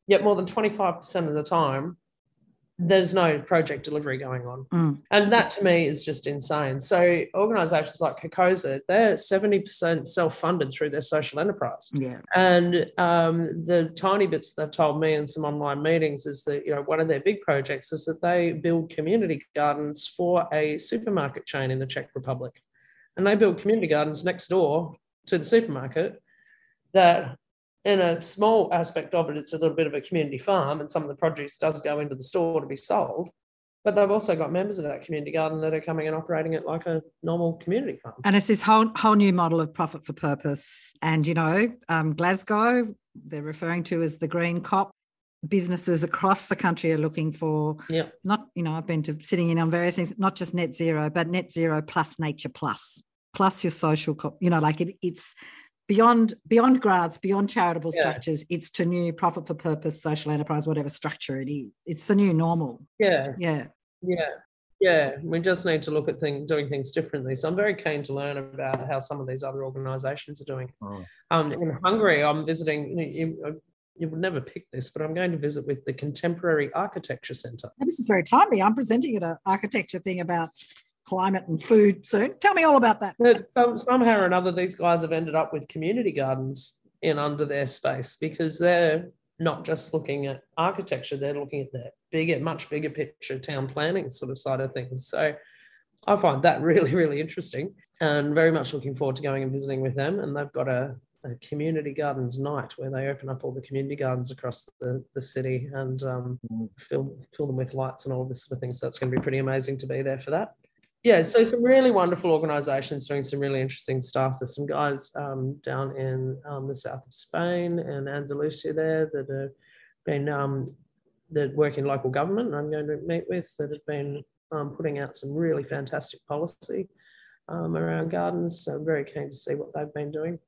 yet more than twenty-five percent of the time, there's no project delivery going on. Mm. And that to me is just insane. So organisations like Kokoza, they're seventy percent self-funded through their social enterprise. Yeah. And um, the tiny bits they've told me in some online meetings is that, you know, one of their big projects is that they build community gardens for a supermarket chain in the Czech Republic. And they build community gardens next door to the supermarket that, in a small aspect of it, it's a little bit of a community farm and some of the produce does go into the store to be sold. But they've also got members of that community garden that are coming and operating it like a normal community farm. And it's this whole whole new model of profit for purpose. And, you know, um, Glasgow, they're referring to as the Green COP. Businesses across the country are looking for, yeah. not, you know, I've been to sitting in on various things, not just net zero, but net zero plus nature plus, plus your social, co- you know, like it, it's, Beyond beyond grants, beyond charitable yeah. structures, it's to new profit for purpose, social enterprise, whatever structure it is. It's the new normal. Yeah. Yeah. Yeah. Yeah. We just need to look at things, doing things differently. So I'm very keen to learn about how some of these other organisations are doing. Oh. Um, in Hungary, I'm visiting, you, you would never pick this, but I'm going to visit with the Contemporary Architecture Centre. This is very timely. I'm presenting at an architecture thing about climate and food soon. Tell me all about that. Some, somehow or another, these guys have ended up with community gardens in under their space because they're not just looking at architecture, they're looking at the bigger, much bigger picture town planning sort of side of things. So I find that really, really interesting and very much looking forward to going and visiting with them. And they've got a, a community gardens night where they open up all the community gardens across the, the city and um, fill, fill them with lights and all this sort of thing. So that's going to be pretty amazing to be there for that. Yeah, so some really wonderful organisations doing some really interesting stuff. There's some guys um, down in um, the south of Spain and Andalusia there that have been um, that work in local government. I'm going to meet with that have been um, putting out some really fantastic policy um, around gardens. So I'm very keen to see what they've been doing.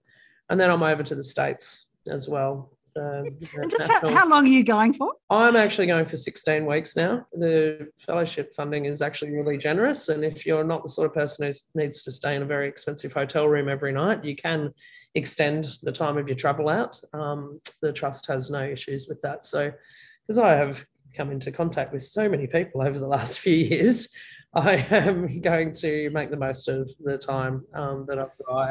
And then I'm over to the States as well. Um, and just how, how long are you going for? I'm actually going for sixteen weeks now. The fellowship funding is actually really generous, and if you're not the sort of person who needs to stay in a very expensive hotel room every night, you can extend the time of your travel out. Um, the trust has no issues with that. So because I have come into contact with so many people over the last few years, I am going to make the most of the time um, that I've got.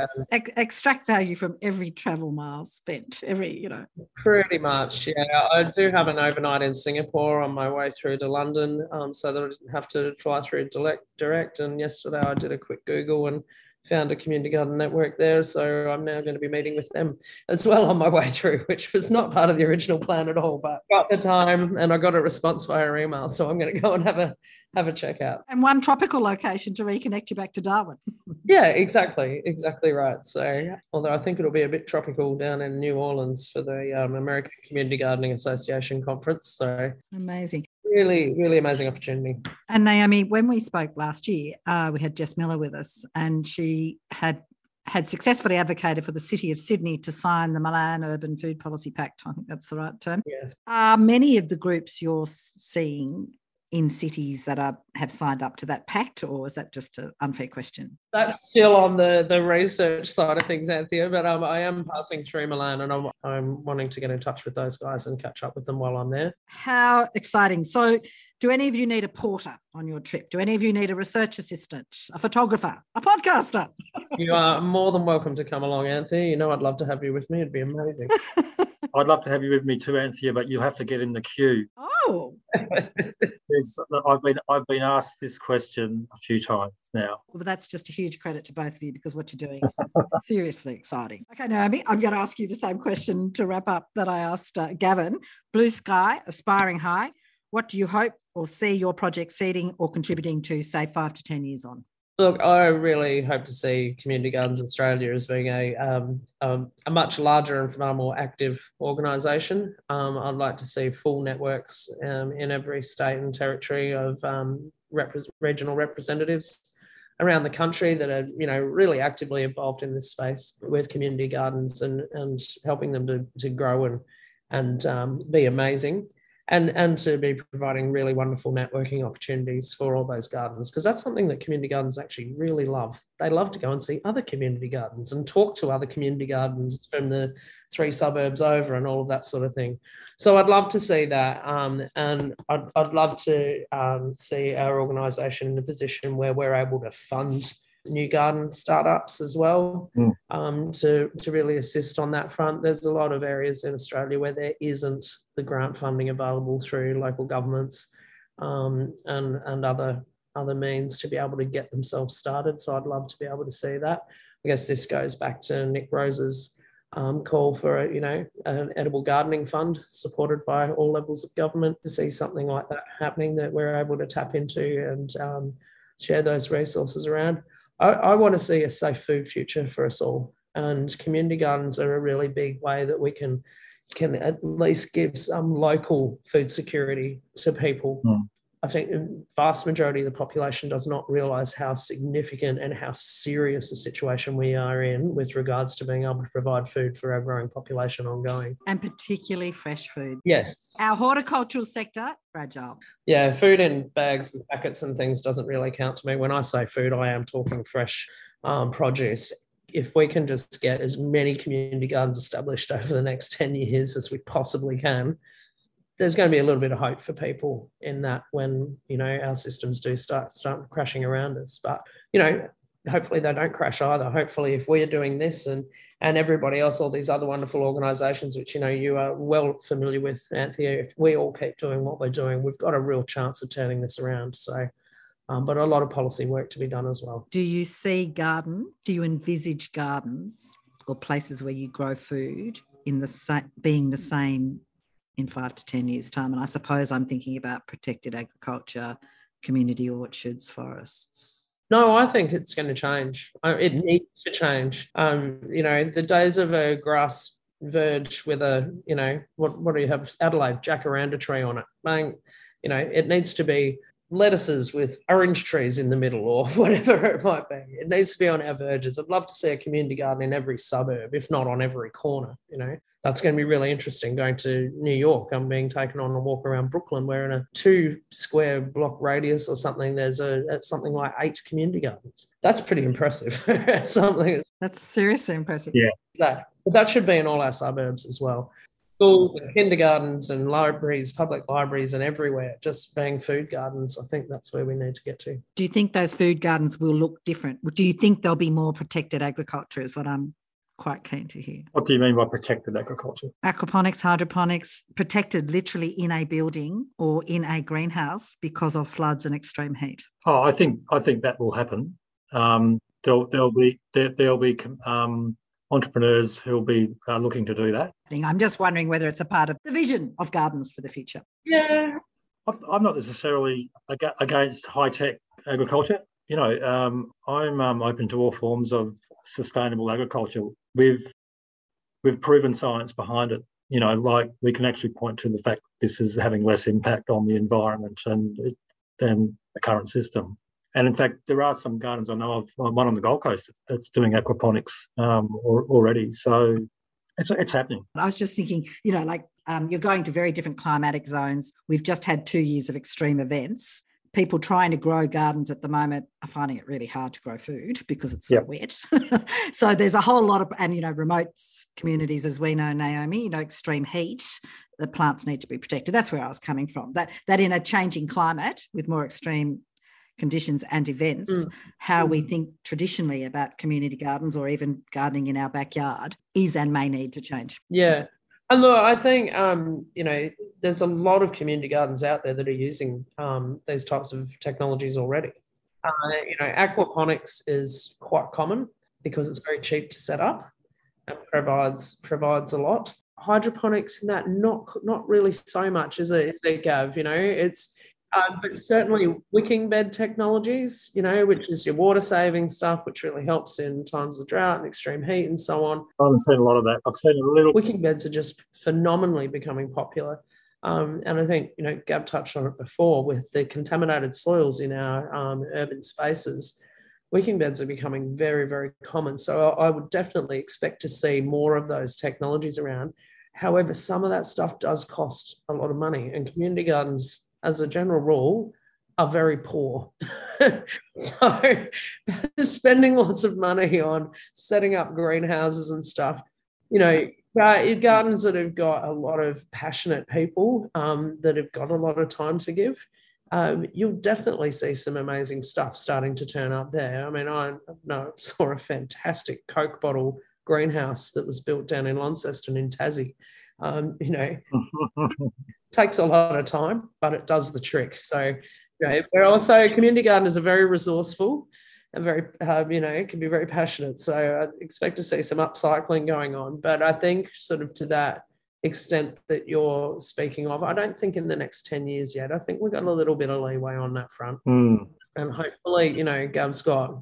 Extract value from every travel mile spent, every, you know. Pretty much, yeah. I do have an overnight in Singapore on my way through to London, um, so that I didn't have to fly through direct. And yesterday I did a quick Google and found a community garden network there, so I'm now going to be meeting with them as well on my way through, which was not part of the original plan at all, but got the time and I got a response via email, so I'm going to go and have a have a check out. And one tropical location to reconnect you back to Darwin. Yeah, exactly, exactly right. So although I think it'll be a bit tropical down in New Orleans for the um, American Community Gardening Association conference. So amazing. Really, really amazing opportunity. And Naomi, when we spoke last year, uh, we had Jess Miller with us, and she had had successfully advocated for the City of Sydney to sign the Milan Urban Food Policy Pact. I think that's the right term. Yes. Are many of the groups you're seeing in cities that are have signed up to that pact, or is that just an unfair question? That's still on the, the research side of things, Anthea, but um, I am passing through Milan, and I'm, I'm wanting to get in touch with those guys and catch up with them while I'm there. How exciting. So do any of you need a porter on your trip? Do any of you need a research assistant, a photographer, a podcaster? You are more than welcome to come along, Anthea. You know I'd love to have you with me. It'd be amazing. I'd love to have you with me too, Anthea, but you'll have to get in the queue. Oh. I've been I've been asked this question a few times now. Well, that's just a huge credit to both of you, because what you're doing is seriously exciting. Okay, Naomi, I'm going to ask you the same question to wrap up that I asked uh, Gavin. Blue sky, aspiring high. What do you hope or see your project seeding or contributing to, say, five to ten years on? Look, I really hope to see Community Gardens Australia as being a um, um, a much larger and far more active organisation. Um, I'd like to see full networks um, in every state and territory of um, rep- regional representatives around the country that are, you know, really actively involved in this space with community gardens and and helping them to to grow and and um, be amazing. And, and to be providing really wonderful networking opportunities for all those gardens, because that's something that community gardens actually really love. They love to go and see other community gardens and talk to other community gardens from the three suburbs over and all of that sort of thing. So I'd love to see that. Um, and I'd, I'd love to um, see our organisation in a position where we're able to fund new garden startups as well, mm. um, to, to really assist on that front. There's a lot of areas in Australia where there isn't the grant funding available through local governments um, and, and other, other means to be able to get themselves started. So I'd love to be able to see that. I guess this goes back to Nick Rose's um, call for, a, you know, an edible gardening fund supported by all levels of government, to see something like that happening, that we're able to tap into and um, share those resources around. I, I want to see a safe food future for us all, and community gardens are a really big way that we can can at least give some local food security to people. Mm. I think the vast majority of the population does not realise how significant and how serious the situation we are in with regards to being able to provide food for our growing population ongoing. And particularly fresh food. Yes. Our horticultural sector, fragile. Yeah, food in bags and packets and things doesn't really count to me. When I say food, I am talking fresh um, produce. If we can just get as many community gardens established over the next ten years as we possibly can, there's going to be a little bit of hope for people in that when, you know, our systems do start start crashing around us. But, you know, hopefully they don't crash either. Hopefully if we're doing this and and everybody else, all these other wonderful organisations, which, you know, you are well familiar with, Anthea, if we all keep doing what we're doing, we've got a real chance of turning this around. So, um, but a lot of policy work to be done as well. Do you see garden, do you envisage gardens or places where you grow food in the sa- being the same in five to ten years' time? And I suppose I'm thinking about protected agriculture, community orchards, forests. No, I think it's going to change. It needs to change. Um, you know, the days of a grass verge with a, you know, what, what do you have? Adelaide, jacaranda tree on it. Bang. You know, it needs to be lettuces with orange trees in the middle or whatever it might be. It needs to be on our verges. I'd love to see a community garden in every suburb, if not on every corner, you know. That's going to be really interesting. Going to New York, I'm being taken on a walk around Brooklyn, where in a two square block radius or something, there's a something like eight community gardens. That's pretty impressive. Something that's seriously impressive. Yeah, that, but that should be in all our suburbs as well. Schools, and kindergartens, and libraries, public libraries, and everywhere, just being food gardens. I think that's where we need to get to. Do you think those food gardens will look different? Do you think there'll be more protected agriculture? Is what I'm quite keen to hear. What do you mean by protected agriculture? Aquaponics, hydroponics, protected literally in a building or in a greenhouse because of floods and extreme heat. Oh, I think I think that will happen. Um, there'll, there'll be there, there'll be um, entrepreneurs who'll be uh, looking to do that. I'm just wondering whether it's a part of the vision of gardens for the future. Yeah, I'm not necessarily against high tech agriculture. You know, um, I'm um, open to all forms of sustainable agriculture. We've we've proven science behind it. You know, like we can actually point to the fact that this is having less impact on the environment and it, than the current system. And in fact, there are some gardens I know of, one on the Gold Coast that's doing aquaponics um, or, already. So it's it's happening. I was just thinking, you know, like um, you're going to very different climatic zones. We've just had two years of extreme events. People trying to grow gardens at the moment are finding it really hard to grow food because it's so yep. wet. So there's a whole lot of, and, you know, remote communities, as we know, Naomi, you know, extreme heat, the plants need to be protected. That's where I was coming from, that that in a changing climate with more extreme conditions and events, mm. how mm. we think traditionally about community gardens or even gardening in our backyard is and may need to change. Yeah. And look, I think, um, you know, there's a lot of community gardens out there that are using um, these types of technologies already. Uh, you know, aquaponics is quite common because it's very cheap to set up and provides provides a lot. Hydroponics and that, not not really so much, is it, Gav? You know, it's, uh, but certainly wicking bed technologies, you know, which is your water-saving stuff, which really helps in times of drought and extreme heat and so on. I haven't seen a lot of that. I've seen a little. Wicking beds are just phenomenally becoming popular. Um, and I think, you know, Gav touched on it before with the contaminated soils in our um, urban spaces. Wicking beds are becoming very, very common. So I would definitely expect to see more of those technologies around. However, some of that stuff does cost a lot of money, and community gardens, as a general rule, are very poor. So spending lots of money on setting up greenhouses and stuff, you know, Uh, gardens that have got a lot of passionate people um, that have got a lot of time to give, um, you'll definitely see some amazing stuff starting to turn up there. I mean, I no, saw a fantastic Coke bottle greenhouse that was built down in Launceston in Tassie. Um, you know, takes a lot of time, but it does the trick. So, you know, we're also, community gardeners are very resourceful. And very, uh, you know, it can be very passionate. So I expect to see some upcycling going on. But I think sort of to that extent that you're speaking of, I don't think in the next ten years yet. I think we've got a little bit of leeway on that front. Mm. And hopefully, you know, Gav's got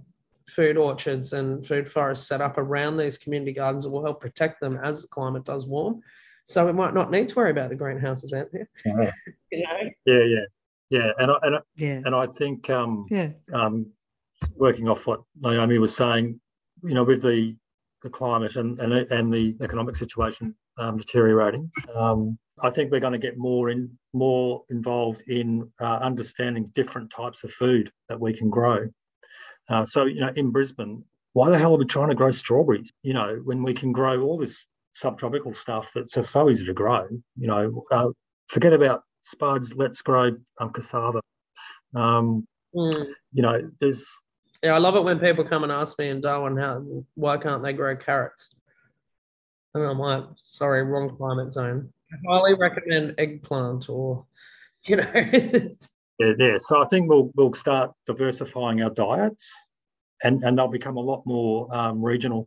food orchards and food forests set up around these community gardens that will help protect them as the climate does warm. So we might not need to worry about the greenhouses, Anthea. Yeah. You know? Yeah, yeah. Yeah. And I, and I, yeah. And I think... Um, yeah. Um, working off what Naomi was saying, you know, with the the climate and and, and the economic situation um, deteriorating, um, I think we're going to get more in more involved in uh, understanding different types of food that we can grow. Uh, so, you know, in Brisbane, why the hell are we trying to grow strawberries? You know, when we can grow all this subtropical stuff that's just so easy to grow. You know, uh, forget about spuds. Let's grow um, cassava. Um, mm. You know, there's Yeah, I love it when people come and ask me in Darwin, how, why can't they grow carrots? And I'm like, sorry, wrong climate zone. I highly recommend eggplant or, you know. yeah, yeah, so I think we'll we'll start diversifying our diets and, and they'll become a lot more um, regional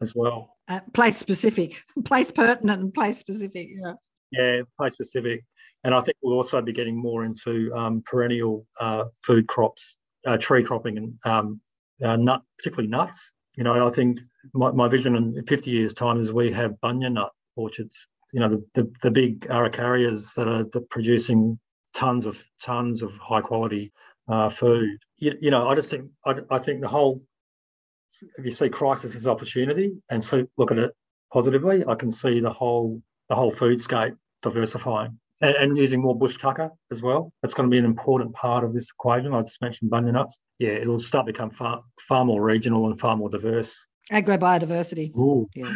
as well. Uh, place-specific, place-pertinent and place-specific, yeah. Yeah, place-specific. And I think we'll also be getting more into um, perennial uh, food crops. Uh, tree cropping and um, uh, nut, particularly nuts. You know, I think my, my vision in fifty years' time is we have bunya nut orchards. You know, the the, the big araucarias that are producing tons of tons of high quality uh, food. You, you know, I just think I, I think the whole, if you see crisis as opportunity and so look at it positively, I can see the whole the whole foodscape diversifying and, and using more bush tucker as well. That's going to be an important part of this equation. I just mentioned bunya nuts. Yeah, it'll start to become far far more regional and far more diverse. Agro-biodiversity. Ooh. Yeah.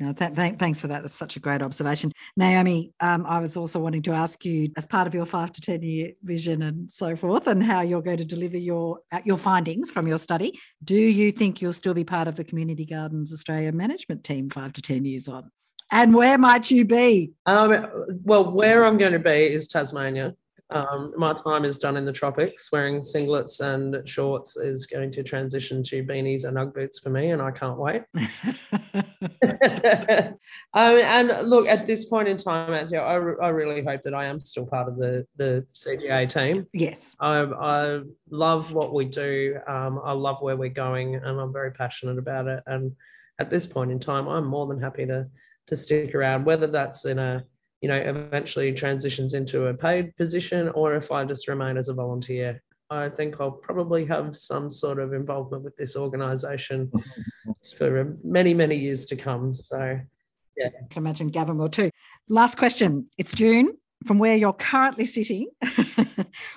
No, th- th- thanks for that. That's such a great observation. Naomi, um, I was also wanting to ask you, as part of your five to ten year vision and so forth, and how you're going to deliver your uh, your findings from your study, do you think you'll still be part of the Community Gardens Australia management team five to ten years on? And where might you be? Um, well, where I'm going to be is Tasmania. Um, my time is done in the tropics. Wearing singlets and shorts is going to transition to beanies and Ugg boots for me, and I can't wait. um, and look, at this point in time, Anthea, I, re- I really hope that I am still part of the, the C G A team. Yes. I, I love what we do. Um, I love where we're going, and I'm very passionate about it. And at this point in time, I'm more than happy to to stick around, whether that's in a you know, eventually transitions into a paid position, or if I just remain as a volunteer. I think I'll probably have some sort of involvement with this organisation for many, many years to come. So, yeah. I can imagine Gavin will too. Last question. It's June. From where you're currently sitting,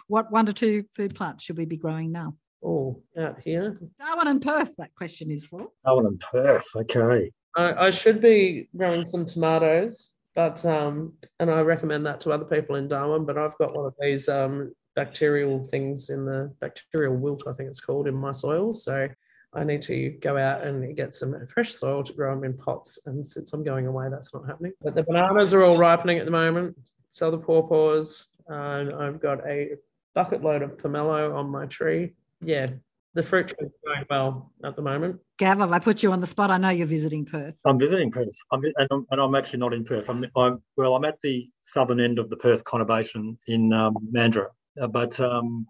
what one to two food plants should we be growing now? Oh, out here? Darwin and Perth, that question is for. Darwin and Perth, okay. I, I should be growing some tomatoes. But, um, and I recommend that to other people in Darwin, but I've got one of these um, bacterial things in the bacterial wilt, I think it's called, in my soil. So I need to go out and get some fresh soil to grow them in pots. And since I'm going away, that's not happening. But the bananas are all ripening at the moment. So the pawpaws, and I've got a bucket load of pomelo on my tree. Yeah. The fruit tree is going well at the moment. Gav, have I put you on the spot? I know you're visiting Perth. I'm visiting Perth, I'm, and, I'm, and I'm actually not in Perth. I'm, I'm well. I'm at the southern end of the Perth conurbation in um, Mandurah. Uh, but um,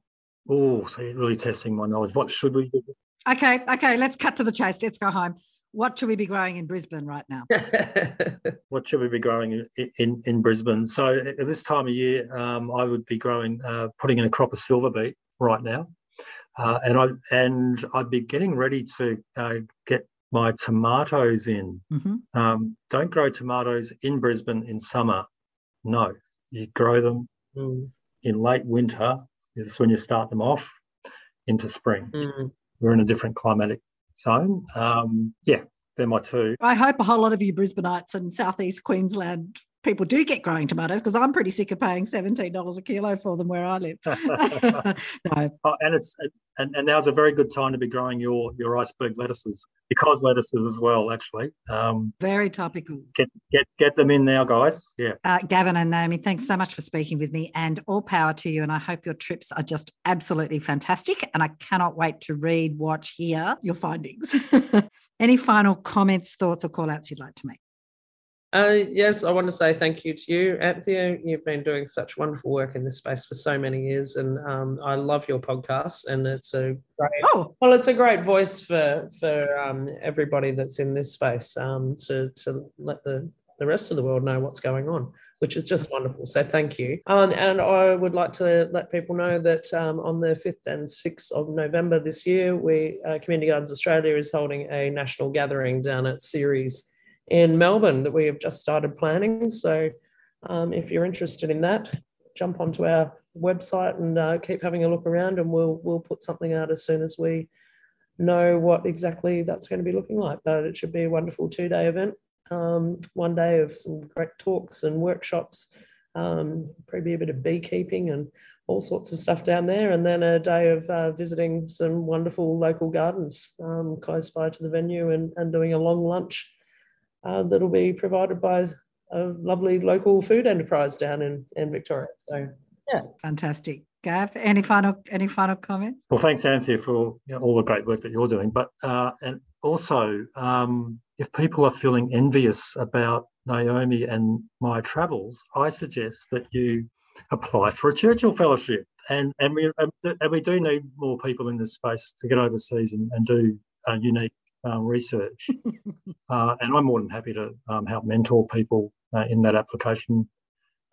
oh, so you're really testing my knowledge. What should we do? Okay, okay. Let's cut to the chase. Let's go home. What should we be growing in Brisbane right now? What should we be growing in, in, in Brisbane? So at this time of year, um, I would be growing, uh, putting in a crop of silver beet right now. Uh, and I and I'd be getting ready to uh, get my tomatoes in. Mm-hmm. Um, don't grow tomatoes in Brisbane in summer. No, you grow them mm. in late winter. It's when you start them off into spring. Mm. We're in a different climatic zone. Um, yeah, they're my two. I hope a whole lot of you Brisbaneites and southeast Queensland people do get growing tomatoes, because I'm pretty sick of paying seventeen dollars a kilo for them where I live. No. Oh, and it's and, and now's a very good time to be growing your, your iceberg lettuces, because lettuces as well, actually. Um, very topical. Get get get them in now, guys. Yeah. Uh, Gavin and Naomi, thanks so much for speaking with me, and all power to you. And I hope your trips are just absolutely fantastic. And I cannot wait to read, watch, hear your findings. Any final comments, thoughts, or call-outs you'd like to make? Uh, yes, I want to say thank you to you, Anthea. You've been doing such wonderful work in this space for so many years, and um, I love your podcast. And it's a great, oh. well, it's a great voice for for um, everybody that's in this space um, to to let the, the rest of the world know what's going on, which is just wonderful. So thank you. Um, and I would like to let people know that um, on the fifth and sixth of November this year, we uh, Community Gardens Australia is holding a national gathering down at Ceres in Melbourne that we have just started planning. So um, if you're interested in that, jump onto our website and uh, keep having a look around, and we'll we'll put something out as soon as we know what exactly that's going to be looking like. But it should be a wonderful two-day event, um, one day of some great talks and workshops, um, probably a bit of beekeeping and all sorts of stuff down there, and then a day of uh, visiting some wonderful local gardens um, close by to the venue, and, and doing a long lunch. Uh, that'll be provided by a lovely local food enterprise down in, in Victoria. So, yeah. Fantastic. Gav, any final any final comments? Well, thanks, Anthea, for you know, all the great work that you're doing. But uh, and also, um, if people are feeling envious about Naomi and my travels, I suggest that you apply for a Churchill Fellowship. And and we and we do need more people in this space to get overseas and, and do uh, unique Um, research uh, and I'm more than happy to um, help mentor people uh, in that application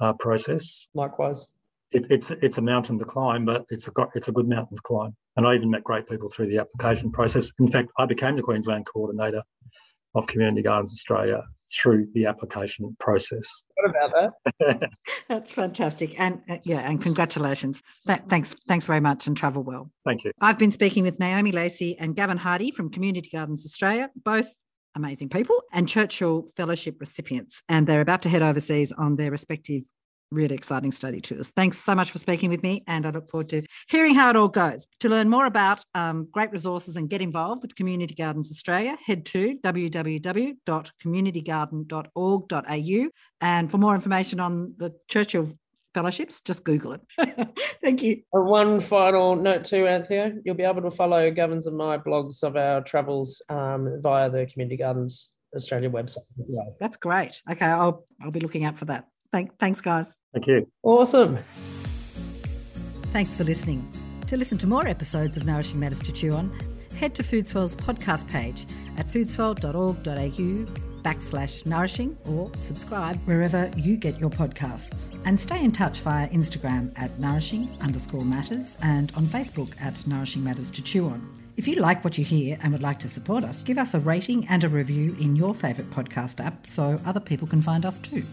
uh, process. Likewise. it, it's it's a mountain to climb, but it's a it's a good mountain to climb. And I even met great people through the application process. In fact, I became the Queensland coordinator of Community Gardens Australia through the application process. What about that? That's fantastic. And uh, yeah, and congratulations. Th- thanks thanks very much, and travel well. Thank you. I've been speaking with Naomi Lacey and Gavin Hardy from Community Gardens Australia, both amazing people and Churchill Fellowship recipients. And they're about to head overseas on their respective really exciting study tours. Thanks so much for speaking with me, and I look forward to hearing how it all goes. To learn more about um, great resources and get involved with Community Gardens Australia, head to w w w dot community garden dot org dot a u, and for more information on the Churchill Fellowships, just Google it. Thank you. One final note too, Anthea, you'll be able to follow Gavin's and my blogs of our travels um, via the Community Gardens Australia website. Yeah. That's great. Okay, I'll I'll be looking out for that. Thank, thanks, guys. Thank you. Awesome. Thanks for listening. To listen to more episodes of Nourishing Matters to Chew On, head to Foodswell's podcast page at foodswell dot org dot a u backslash nourishing, or subscribe wherever you get your podcasts. And stay in touch via Instagram at nourishing underscore matters and on Facebook at Nourishing Matters to Chew On. If you like what you hear and would like to support us, give us a rating and a review in your favourite podcast app so other people can find us too.